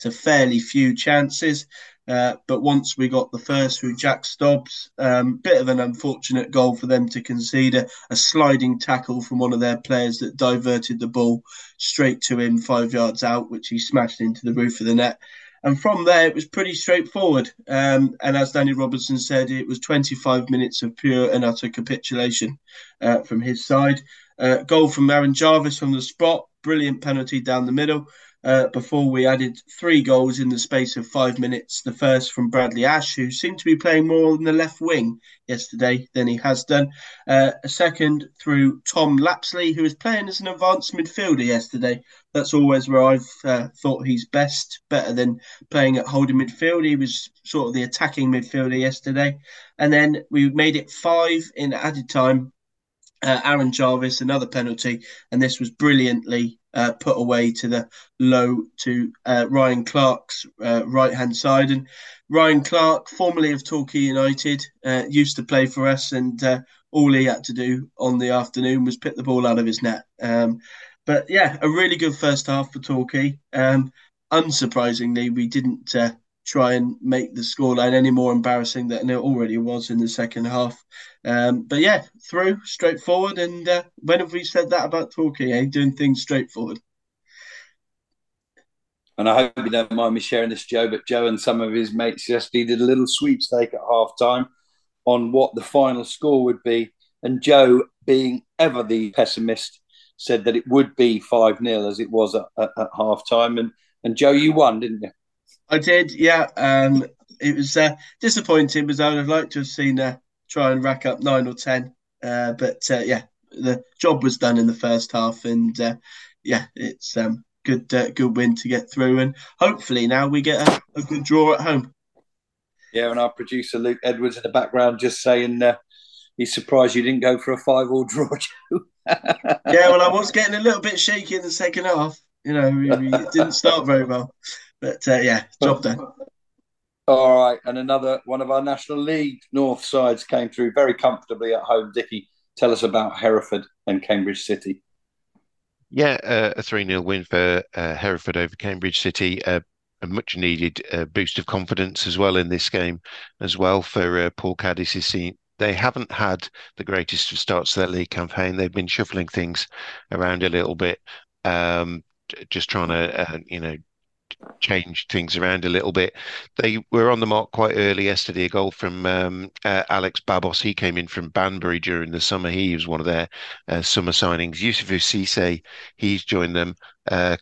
to fairly few chances. But once we got the first through Jack Stobbs, bit of an unfortunate goal for them to concede, a sliding tackle from one of their players that diverted the ball straight to him 5 yards out, which he smashed into the roof of the net. And from there, it was pretty straightforward. And as Danny Robertson said, it was 25 minutes of pure and utter capitulation from his side. Goal from Aaron Jarvis from the spot. Brilliant penalty down the middle. Before we added 3 goals in the space of 5 minutes. The first from Bradley Ash, who seemed to be playing more on the left wing yesterday than he has done. A second through Tom Lapsley, who was playing as an advanced midfielder yesterday. That's always where I've thought he's best, better than playing at holding midfield. He was sort of the attacking midfielder yesterday. And then we made it 5 in added time. Aaron Jarvis, another penalty, and this was brilliantly put away to the low to Ryan Clark's right-hand side. And Ryan Clark, formerly of Torquay United, used to play for us, and all he had to do on the afternoon was pick the ball out of his net. But, yeah, a really good first half for Torquay. Unsurprisingly, we didn't try and make the scoreline any more embarrassing than it already was in the second half. But yeah, through, straightforward. And when have we said that about Torquay, doing things straightforward? And I hope you don't mind me sharing this, Joe, but Joe and some of his mates yesterday did a little sweepstake at half-time on what the final score would be. And Joe, being ever the pessimist, said that it would be 5-0 as it was at half-time. And Joe, you won, didn't you? I did, yeah. It was disappointing because I would have liked to have seen try and rack up 9 or 10. But yeah, the job was done in the first half, and yeah, it's good win to get through, and hopefully now we get a good draw at home. Yeah, and our producer Luke Edwards in the background just saying he's surprised you didn't go for a 5-all draw, Joe. Yeah, well, I was getting a little bit shaky in the second half. You know, we didn't start very well. But, yeah, job done. All right, and another one of our National League North sides came through very comfortably at home. Dickie, tell us about Hereford and Cambridge City. Yeah, a 3-0 win for Hereford over Cambridge City. A much-needed boost of confidence as well in this game as well for Paul Caddis's team. They haven't had the greatest of starts to their league campaign. They've been shuffling things around a little bit, just trying to, change things around a little bit. They were on the mark quite early yesterday. A goal from Alex Babos. He came in from Banbury during the summer. He was one of their summer signings. Yusufu Cisse, he's joined them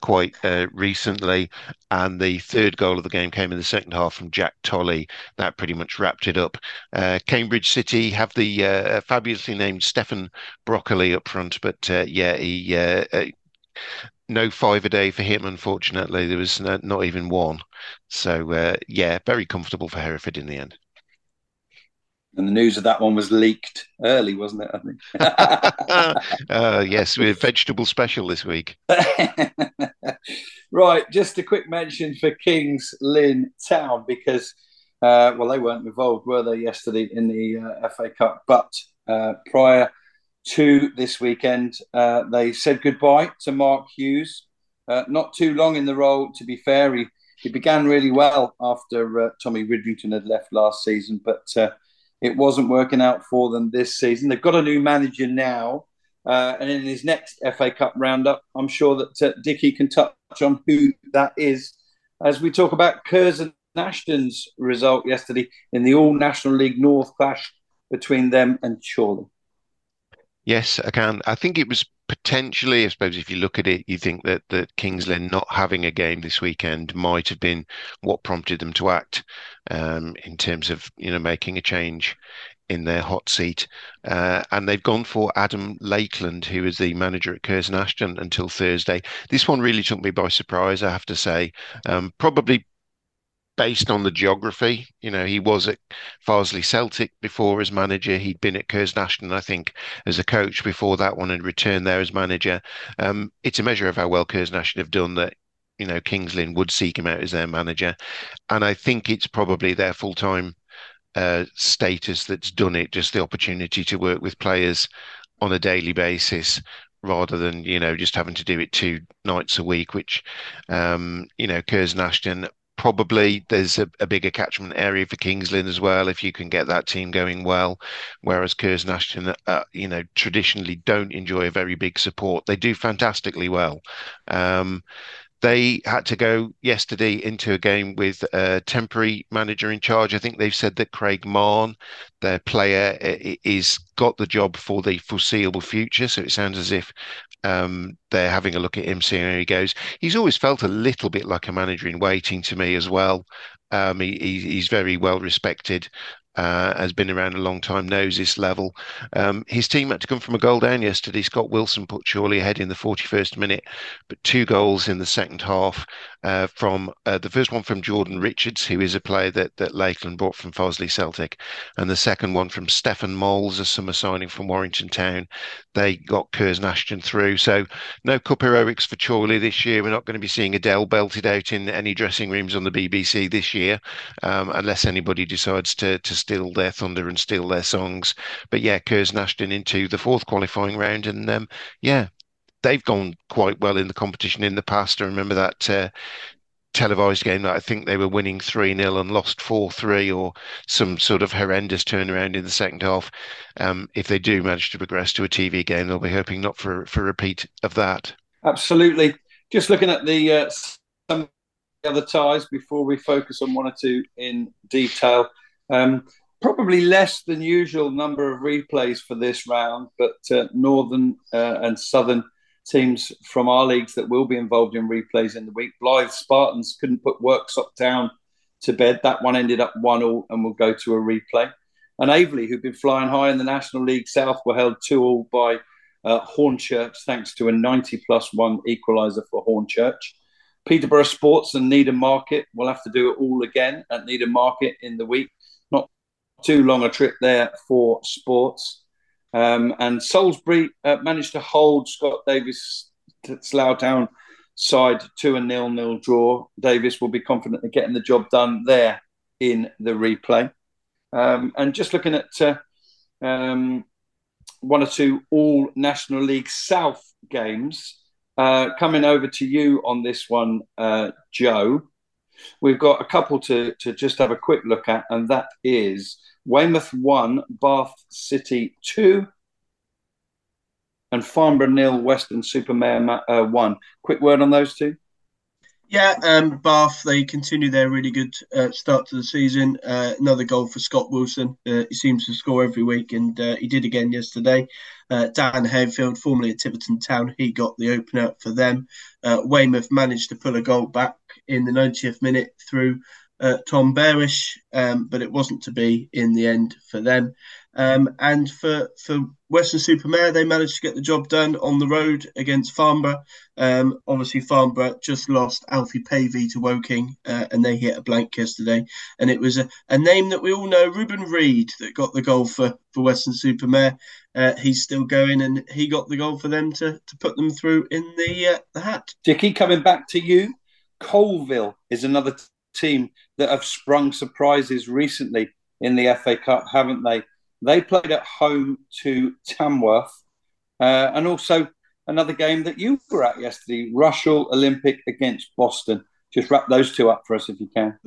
quite recently. And the third goal of the game came in the second half from Jack Tolley. That pretty much wrapped it up. Cambridge City have the fabulously named Stefan Broccoli up front, but yeah, he... no 5 a day for him, unfortunately. There was not even one. So, yeah, very comfortable for Hereford in the end. And the news of that one was leaked early, wasn't it, I think? Yes, we're vegetable special this week. Right, just a quick mention for Kings Lynn Town because, well, they weren't involved, were they, yesterday in the FA Cup? But prior to this weekend. They said goodbye to Mark Hughes. Not too long in the role, to be fair. He began really well after Tommy Ridlington had left last season, but it wasn't working out for them this season. They've got a new manager now, and in his next FA Cup roundup, I'm sure that Dickie can touch on who that is as we talk about Curzon Ashton's result yesterday in the all-National League North clash between them and Chorley. Yes, I can. I think it was potentially, I suppose, if you look at it, you think that Kings Lynn not having a game this weekend might have been what prompted them to act in terms of, making a change in their hot seat. And they've gone for Adam Lakeland, who is the manager at Curzon Ashton until Thursday. This one really took me by surprise, I have to say. Probably based on the geography, he was at Farsley Celtic before as manager. He'd been at Curzon Ashton, I think, as a coach before that one and returned there as manager. It's a measure of how well Curzon Ashton have done that, Kings Lynn would seek him out as their manager. And I think it's probably their full-time status that's done it, just the opportunity to work with players on a daily basis rather than, just having to do it 2 nights a week, which, Curzon Ashton... Probably there's a bigger catchment area for Kings Lynn as well, if you can get that team going well, whereas Curzon Ashton, traditionally don't enjoy a very big support. They do fantastically well. They had to go yesterday into a game with a temporary manager in charge. I think they've said that Craig Mahon, their player, is got the job for the foreseeable future. So it sounds as if they're having a look at him, seeing how he goes. He's always felt a little bit like a manager in waiting to me as well. He's very well respected, has been around a long time, knows this level. His team had to come from a goal down yesterday. Scott Wilson put Chorley ahead in the 41st minute, but 2 goals in the second half from the first one from Jordan Richards, who is a player that Lakeland bought from Farsley Celtic, and the second one from Stefan Moles, a summer signing from Warrington Town. They got Curzon Ashton through, so no cup heroics for Chorley this year. We're not going to be seeing Adele belted out in any dressing rooms on the BBC this year, unless anybody decides to steal their thunder and steal their songs. But yeah, Curzon Ashton into the 4th qualifying round, and they've gone quite well in the competition in the past. I remember that televised game that I think they were winning 3-0 and lost 4-3, or some sort of horrendous turnaround in the second half. If they do manage to progress to a TV game, they'll be hoping not for a repeat of that. Absolutely. Just looking at some of the other ties before we focus on one or two in detail. Probably less than usual number of replays for this round, but Northern and Southern teams from our leagues that will be involved in replays in the week. Blythe Spartans couldn't put Worksop down to bed. That one ended up 1-1 and will go to a replay. And Averley, who've been flying high in the National League South, were held 2-2 by Hornchurch, thanks to a 90+1 equaliser for Hornchurch. Peterborough Sports and Needham Market will have to do it all again at Needham Market in the week. Not too long a trip there for Sports. And Salisbury managed to hold Scott Davis' Slough Town side to a 0-0 draw. Davis will be confident of getting the job done there in the replay. And just looking at one or two all National League South games, coming over to you on this one, Joe. We've got a couple to just have a quick look at, and that is Weymouth 1, Bath City 2, and Farnborough 0, Western Supermare 1. Quick word on those two? Yeah, Bath, they continue their really good start to the season. Another goal for Scott Wilson. He seems to score every week, and he did again yesterday. Dan Hayfield, formerly at Tiverton Town, he got the opener for them. Weymouth managed to pull a goal back in the 90th minute through Tom Bearish, but it wasn't to be in the end for them. And for Western Supermare, they managed to get the job done on the road against Farnborough. Obviously, Farnborough just lost Alfie Pavey to Woking, and they hit a blank yesterday. And it was a name that we all know, Ruben Reid, that got the goal for Western Supermare. He's still going, and he got the goal for them to put them through in the hat. Dickie, coming back to you, Colville is another team that have sprung surprises recently in the FA Cup, haven't they? They played at home to Tamworth, and also another game that you were at yesterday, Rushall Olympic against Boston. Just wrap those two up for us if you can.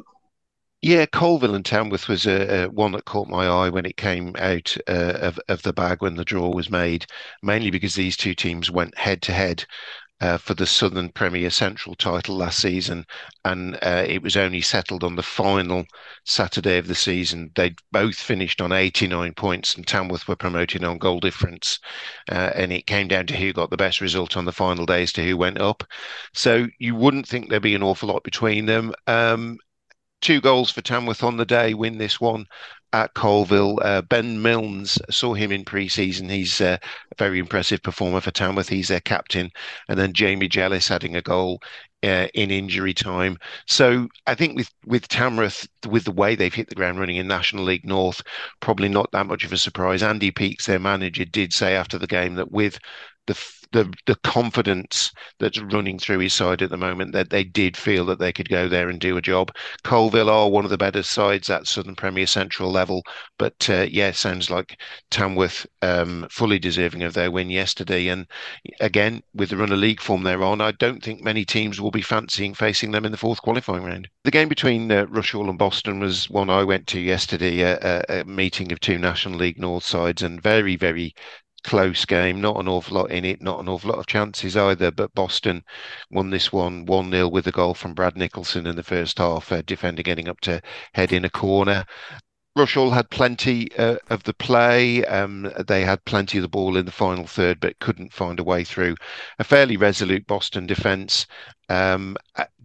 Yeah, Colville and Tamworth was one that caught my eye when it came out of the bag when the draw was made, mainly because these two teams went head-to-head for the Southern Premier Central title last season, and it was only settled on the final Saturday of the season. They both finished on 89 points and Tamworth were promoted on goal difference, and it came down to who got the best result on the final day as to who went up. So you wouldn't think there'd be an awful lot between them. Two goals for Tamworth on the day, win this one at Colville. Ben Milnes, saw him in pre-season. He's a very impressive performer for Tamworth. He's their captain. And then Jamie Jellis adding a goal in injury time. So I think with Tamworth, with the way they've hit the ground running in National League North, probably not that much of a surprise. Andy Peaks, their manager, did say after the game that with the confidence that's running through his side at the moment, that they did feel that they could go there and do a job. Colville are one of the better sides at Southern Premier Central level, but yeah, sounds like Tamworth fully deserving of their win yesterday. And again, with the run of league form they're on, I don't think many teams will be fancying facing them in the fourth qualifying round. The game between Rushall and Boston was one I went to yesterday, a meeting of two National League North sides, and very, very close game, not an awful lot in it, not an awful lot of chances either, but Boston won this one 1-0 with a goal from Brad Nicholson in the first half, defender getting up to head in a corner. Rushall had plenty of the play. They had plenty of the ball in the final third, but couldn't find a way through. A fairly resolute Boston defence.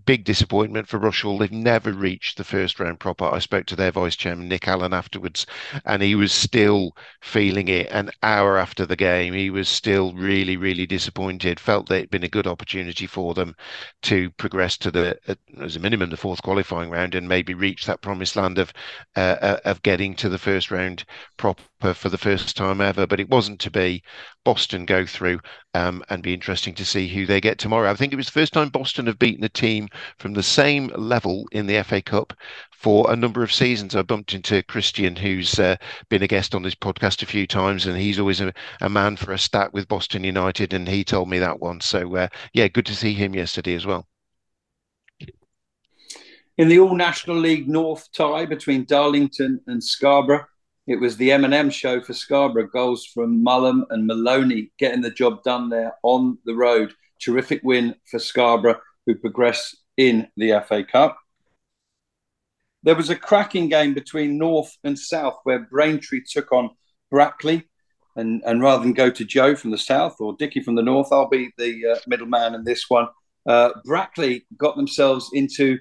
Big disappointment for Rushall. They've never reached the first round proper. I spoke to their vice chairman, Nick Allen, afterwards, and he was still feeling it. An hour after the game, he was still really, really disappointed. Felt that it'd been a good opportunity for them to progress to as a minimum, the fourth qualifying round, and maybe reach that promised land of getting to the first round proper for the first time ever. But it wasn't to be. Boston go through, and be interesting to see who they get tomorrow. I think it was the first time Boston have beaten a team from the same level in the FA Cup for a number of seasons. I bumped into Christian, who's been a guest on this podcast a few times, and he's always a man for a stat with Boston United, and he told me that one. So, yeah, good to see him yesterday as well. In the All-National League North tie between Darlington and Scarborough, it was the M&M show for Scarborough. Goals from Mullam and Maloney getting the job done there on the road. Terrific win for Scarborough, who progress in the FA Cup. There was a cracking game between North and South where Braintree took on Brackley. And rather than go to Joe from the South or Dickie from the North, I'll be the middleman in this one. Brackley got themselves into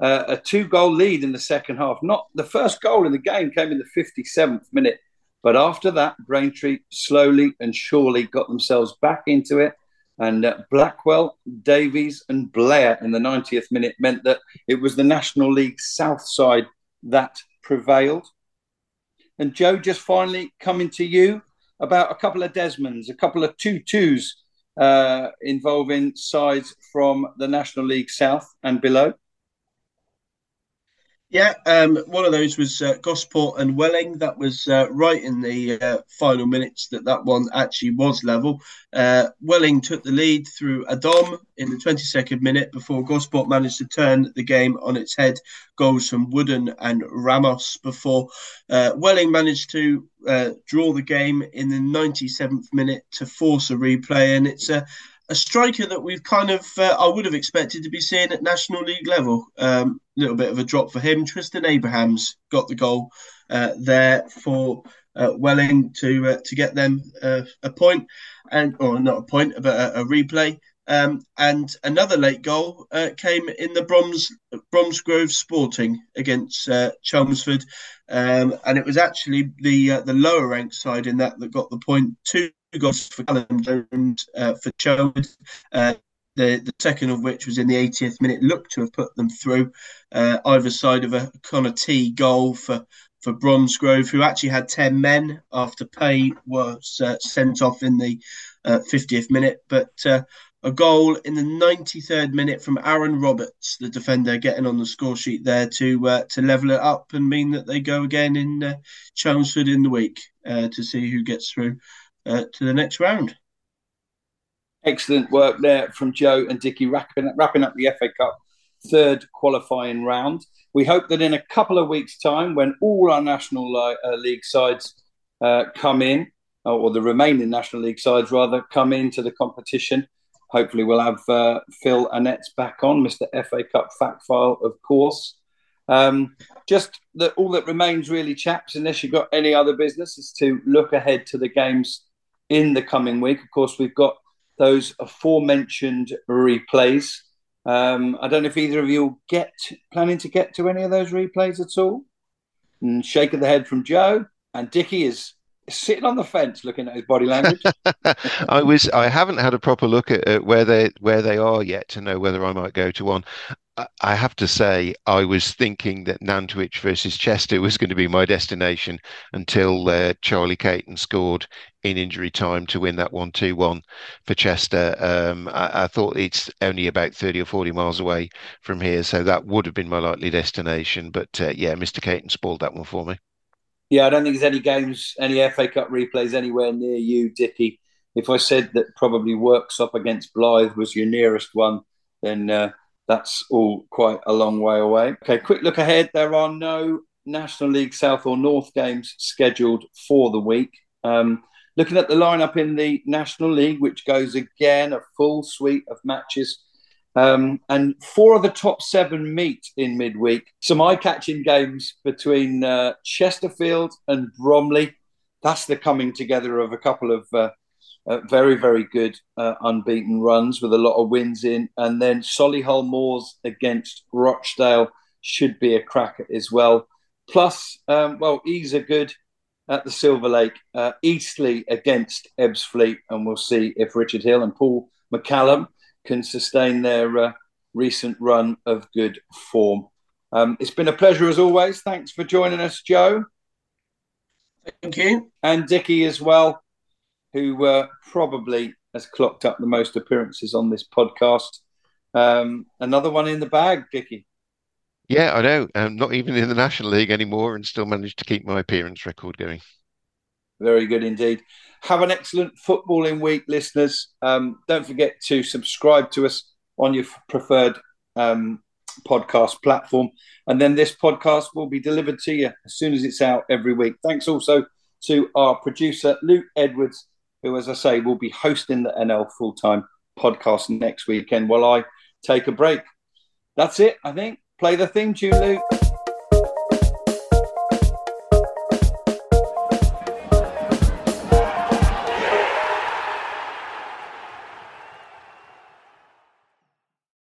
a two-goal lead in the second half. Not the first goal in the game came in the 57th minute, but after that, Braintree slowly and surely got themselves back into it, and Blackwell, Davies and Blair in the 90th minute meant that it was the National League South side that prevailed. And Joe, just finally coming to you about a couple of Desmonds, a couple of 2-2s involving sides from the National League South and below. Yeah, one of those was Gosport and Welling. That was right in the final minutes that one actually was level. Welling took the lead through Adom in the 22nd minute before Gosport managed to turn the game on its head. Goals from Wooden and Ramos before Welling managed to draw the game in the 97th minute to force a replay. And it's a striker that we've kind of, I would have expected to be seeing at National League level. Little bit of a drop for him. Tristan Abrahams got the goal there for Welling to get them a point, and or not a point, but a replay. And another late goal came in the Bromsgrove Sporting against Chelmsford, and it was actually the lower ranked side in that got the point. 2 goals for Callum Jones for Chelmsford. The second of which was in the 80th minute, looked to have put them through either side of a Connor T goal for Bromsgrove, who actually had 10 men after Pay was sent off in the 50th minute. But A goal in the 93rd minute from Aaron Roberts, the defender, getting on the score sheet there to level it up and mean that they go again in Chelmsford in the week to see who gets through to the next round. Excellent work there from Joe and Dickie, wrapping up the FA Cup third qualifying round. We hope that in a couple of weeks' time, when all our National League sides come in, or the remaining National League sides rather, come into the competition, hopefully we'll have Phil Annetts back on, Mr. FA Cup Fact File, of course. All that remains really, chaps, unless you've got any other business, is to look ahead to the games in the coming week. Of course, we've got those aforementioned replays. I don't know if either of you will planning to get to any of those replays at all. And shake of the head from Joe. And Dickie is sitting on the fence looking at his body language. I haven't had a proper look at where they are yet to know whether I might go to one. I have to say, I was thinking that Nantwich versus Chester was going to be my destination until Charlie Caton scored in injury time to win that 1-2-1 for Chester. I thought it's only about 30 or 40 miles away from here, so that would have been my likely destination. But Mr. Caton spoiled that one for me. Yeah, I don't think there's any games, any FA Cup replays anywhere near you, Dickie. If I said that probably Worksop against Blythe was your nearest one, then that's all quite a long way away. Okay, quick look ahead. There are no National League South or North games scheduled for the week. Looking at the lineup in the National League, which goes again a full suite of matches, and four of the top seven meet in midweek. Some eye-catching games between Chesterfield and Bromley. That's the coming together of a couple of very, very good unbeaten runs with a lot of wins in. And then Solihull Moors against Rochdale should be a cracker as well. Plus, Ease are good at the Silver Lake. Eastleigh against Ebbsfleet. And we'll see if Richard Hill and Paul McCallum can sustain their recent run of good form. It's been a pleasure as always. Thanks for joining us, Joe. Thank you. And Dickie as well, who probably has clocked up the most appearances on this podcast. Another one in the bag, Dickie. Yeah, I know. I'm not even in the National League anymore and still managed to keep my appearance record going. Very good indeed. Have an excellent footballing week, listeners. Don't forget to subscribe to us on your preferred podcast platform. And then this podcast will be delivered to you as soon as it's out every week. Thanks also to our producer, Luke Edwards, who, as I say, will be hosting the NL full-time podcast next weekend while I take a break. That's it, I think. Play the theme tune, Luke.